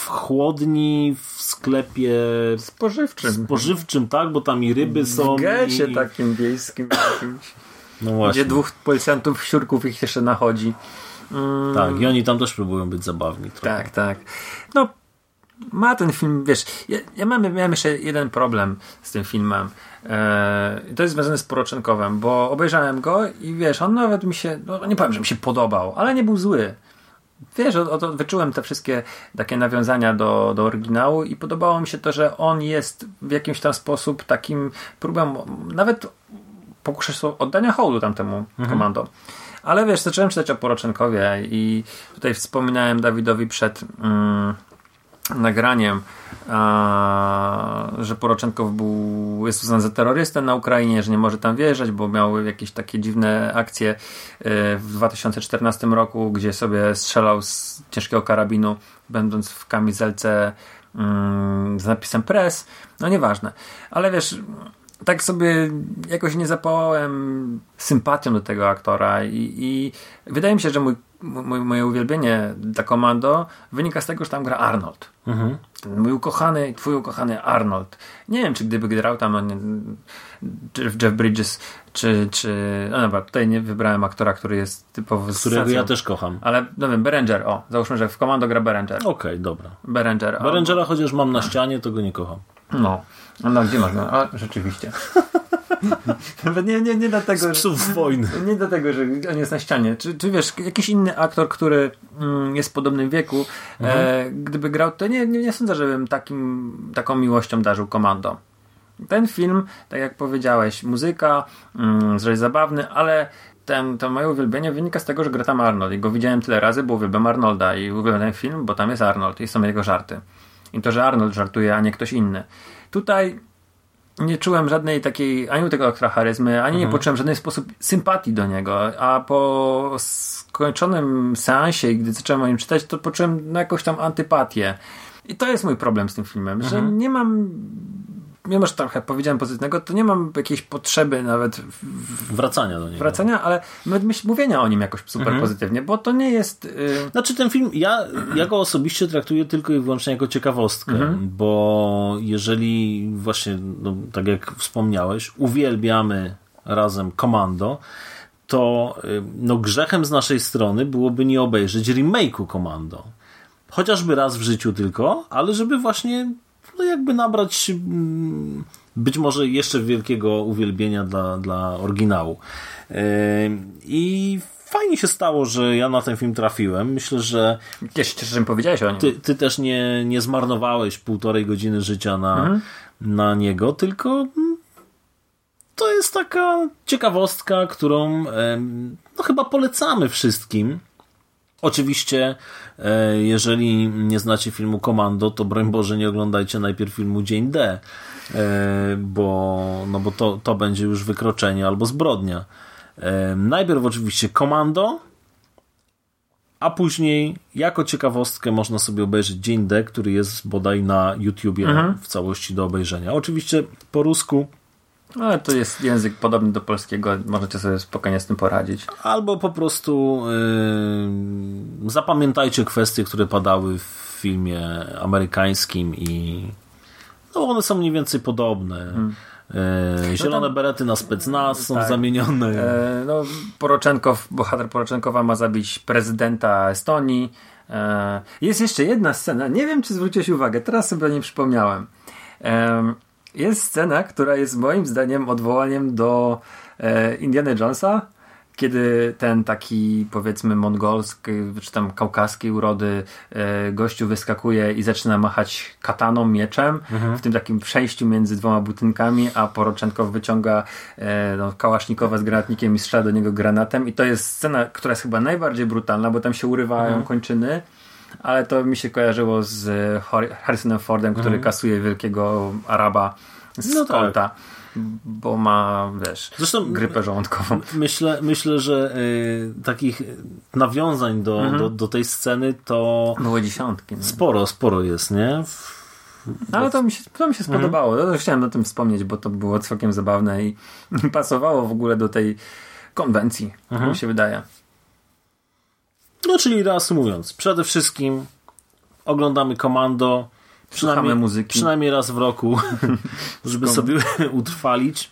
w chłodni w sklepie spożywczym, spożywczym tak, bo tam i ryby są w getcie i... takim wiejskim jakimś, no właśnie. Gdzie dwóch policjantów siurków ich jeszcze nachodzi mm. tak, i oni tam też próbują być zabawni trochę. tak, tak no ma ten film, wiesz, ja, ja mam, miałem jeszcze jeden problem z tym filmem. Eee, to jest związane z Poroszenkowem, bo obejrzałem go i wiesz, on nawet mi się, no nie powiem, że mi się podobał, ale nie był zły. Wiesz, o, o, wyczułem te wszystkie takie nawiązania do, do oryginału i podobało mi się to, że on jest w jakimś tam sposób takim próbą, nawet pokuszasz oddania hołdu tamtemu mhm. komando. Ale wiesz, zacząłem czytać o Poroszenkowie i tutaj wspominałem Dawidowi przed... Mm, nagraniem, a, że Poroszenkow był, jest uznany za terrorystę na Ukrainie, że nie może tam wjeżdżać, bo miał jakieś takie dziwne akcje y, w dwa tysiące czternastym roku, gdzie sobie strzelał z ciężkiego karabinu, będąc w kamizelce y, z napisem press. No nieważne. Ale wiesz, tak sobie jakoś nie zapałałem sympatią do tego aktora i, i wydaje mi się, że mój Moje, moje uwielbienie dla Commando wynika z tego, że tam gra Arnold. Mhm. Ten mój ukochany, twój ukochany Arnold. Nie wiem, czy gdyby grał tam Jeff, Jeff Bridges, czy... czy no dobra, tutaj nie wybrałem aktora, który jest typowo... Którego ja też kocham. Ale, no wiem, Berenger, o. Załóżmy, że w Commando gra Berenger. Okej, okay, dobra. Berengera. Berengera, chociaż mam na ścianie, to go nie kocham. No. No, gdzie można? A, rzeczywiście. nie, nie, nie dlatego, psów że, wojny. Nie dlatego, że on jest na ścianie. Czy, czy wiesz, jakiś inny aktor, który mm, jest w podobnym wieku, mhm. e, gdyby grał, to nie, nie, nie sądzę, żebym takim, taką miłością darzył Commando. Ten film, tak jak powiedziałeś, muzyka, mm, że jest zabawny, ale ten, to moje uwielbienie wynika z tego, że gra tam Arnold. I go widziałem tyle razy, bo uwielbiam Arnolda i uwielbiam ten film, bo tam jest Arnold i są jego żarty. I to, że Arnold żartuje, a nie ktoś inny. Tutaj nie czułem żadnej takiej, ani u tego aktora charyzmy, ani mhm. nie poczułem w żaden sposób sympatii do niego, a po skończonym seansie, gdy zacząłem o nim czytać, to poczułem jakąś tam antypatię. I to jest mój problem z tym filmem, mhm. że nie mam mimo że tam chyba powiedziałem pozytywnego, to nie mam jakiejś potrzeby nawet w... wracania do niego. Wracania, ale mówienia o nim jakoś super mhm. pozytywnie, bo to nie jest... Yy... Znaczy ten film, ja, ja go osobiście traktuję tylko i wyłącznie jako ciekawostkę, mhm. bo jeżeli właśnie, no, tak jak wspomniałeś, uwielbiamy razem Commando, to no, grzechem z naszej strony byłoby nie obejrzeć remake'u Commando. Chociażby raz w życiu tylko, ale żeby właśnie no, jakby nabrać być może jeszcze wielkiego uwielbienia dla, dla oryginału. Yy, I fajnie się stało, że ja na ten film trafiłem. Myślę, że... Ja się cieszę, że mi powiedziałeś o nim. Ty, ty też nie, nie zmarnowałeś półtorej godziny życia na, mhm. na niego, tylko... To jest taka ciekawostka, którą no, chyba polecamy wszystkim. Oczywiście, jeżeli nie znacie filmu Commando, to broń Boże nie oglądajcie najpierw filmu Dzień D, bo, no, bo to, to będzie już wykroczenie albo zbrodnia. Najpierw oczywiście Commando, a później jako ciekawostkę można sobie obejrzeć Dzień D, który jest bodaj na YouTubie mhm. w całości do obejrzenia. Oczywiście po rusku. Ale to jest język podobny do polskiego, możecie sobie spokojnie z tym poradzić. Albo po prostu yy, zapamiętajcie kwestie, które padały w filmie amerykańskim i no one są mniej więcej podobne. Hmm. Yy, zielone no tam, berety na specnaz są tak, zamienione. Yy, no, Poroszenkow, bohater Poroszenkowa ma zabić prezydenta Estonii. Yy, jest jeszcze jedna scena, nie wiem czy zwróciłeś uwagę, teraz sobie nie przypomniałem. Yy, Jest scena, która jest moim zdaniem odwołaniem do e, Indiana Jonesa, kiedy ten taki powiedzmy mongolski czy tam kaukaskiej urody e, gościu wyskakuje i zaczyna machać kataną, mieczem mhm. w tym takim przejściu między dwoma budynkami, a Poroszenkow wyciąga e, no, kałasznikowa z granatnikiem i strzela do niego granatem i to jest scena, która jest chyba najbardziej brutalna, bo tam się urywają mhm. kończyny. Ale to mi się kojarzyło z Harrisonem Fordem, który mhm. kasuje wielkiego Araba z no konta, tak. bo ma, wiesz, zresztą grypę żołądkową. Myślę, myślę że y, takich nawiązań do, mhm. do, do tej sceny to były dziesiątki. Nie? Sporo, sporo jest, nie? W... Ale to mi się, to mi się spodobało. Mhm. Chciałem o tym wspomnieć, bo to było całkiem zabawne i pasowało w ogóle do tej konwencji, mhm. jak mi się wydaje. No, czyli reasumując, przede wszystkim oglądamy Commando, przynajmniej, muzyki. przynajmniej raz w roku, żeby sobie utrwalić.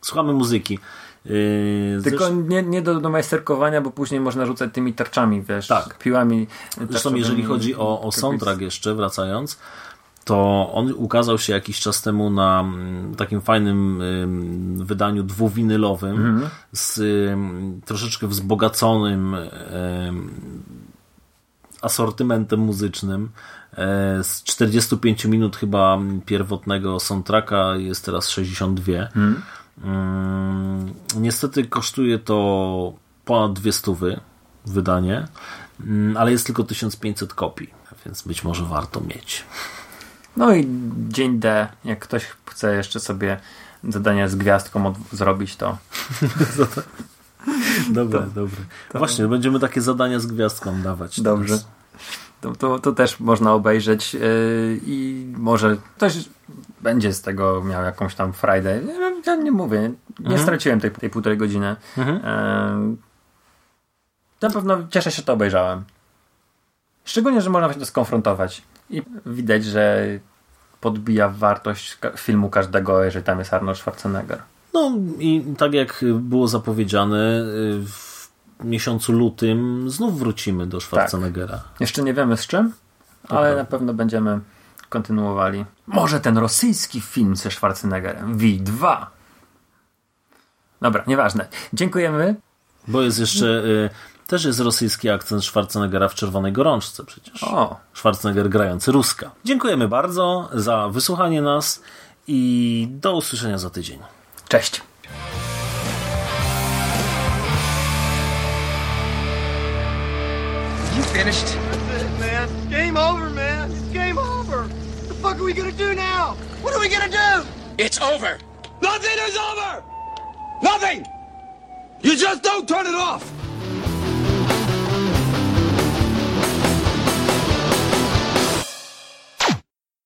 Słuchamy muzyki. Yy, Tylko zresztą... nie, nie do, do majsterkowania, bo później można rzucać tymi tarczami, wiesz, tak. piłami. Zresztą jeżeli chodzi o, o soundtrack jeszcze, wracając, to on ukazał się jakiś czas temu na takim fajnym y, wydaniu dwuwinylowym mm-hmm. z y, troszeczkę wzbogaconym y, asortymentem muzycznym y, z czterdziestu pięciu minut chyba pierwotnego soundtracka jest teraz sześćdziesiąt dwa mm. y, niestety kosztuje to ponad dwie stówy wydanie y, ale jest tylko tysiąc pięćset kopii, więc być może warto mieć. No i Dzień D, jak ktoś chce jeszcze sobie zadania z gwiazdką od- zrobić, to... Dobra, to, dobra. To... Właśnie, będziemy takie zadania z gwiazdką dawać. Dobrze. To, to, to też można obejrzeć yy, i może ktoś będzie z tego miał jakąś tam frajdę. Ja nie mówię, nie mhm. straciłem tej, tej półtorej godziny. Mhm. Yy, na pewno cieszę się, że to obejrzałem. Szczególnie, że można się to skonfrontować. I widać, że podbija wartość filmu każdego, jeżeli tam jest Arnold Schwarzenegger. No i tak jak było zapowiedziane, w miesiącu lutym znów wrócimy do Schwarzeneggera. Tak. Jeszcze nie wiemy z czym, ale okay. na pewno będziemy kontynuowali. Może ten rosyjski film ze Schwarzeneggerem. V dwa. Dobra, nieważne. Dziękujemy. Bo jest jeszcze... Y- Też jest rosyjski akcent Schwarzeneggera w Czerwonej Gorączce przecież. O. Schwarzenegger grający Ruska. Dziękujemy bardzo za wysłuchanie nas i do usłyszenia za tydzień. Cześć. You finished? That's it, man. It's game over, man. It's game over. What the fuck are we gonna do now? What are we gonna do? It's over. Nothing is over. Nothing. You just don't turn it off.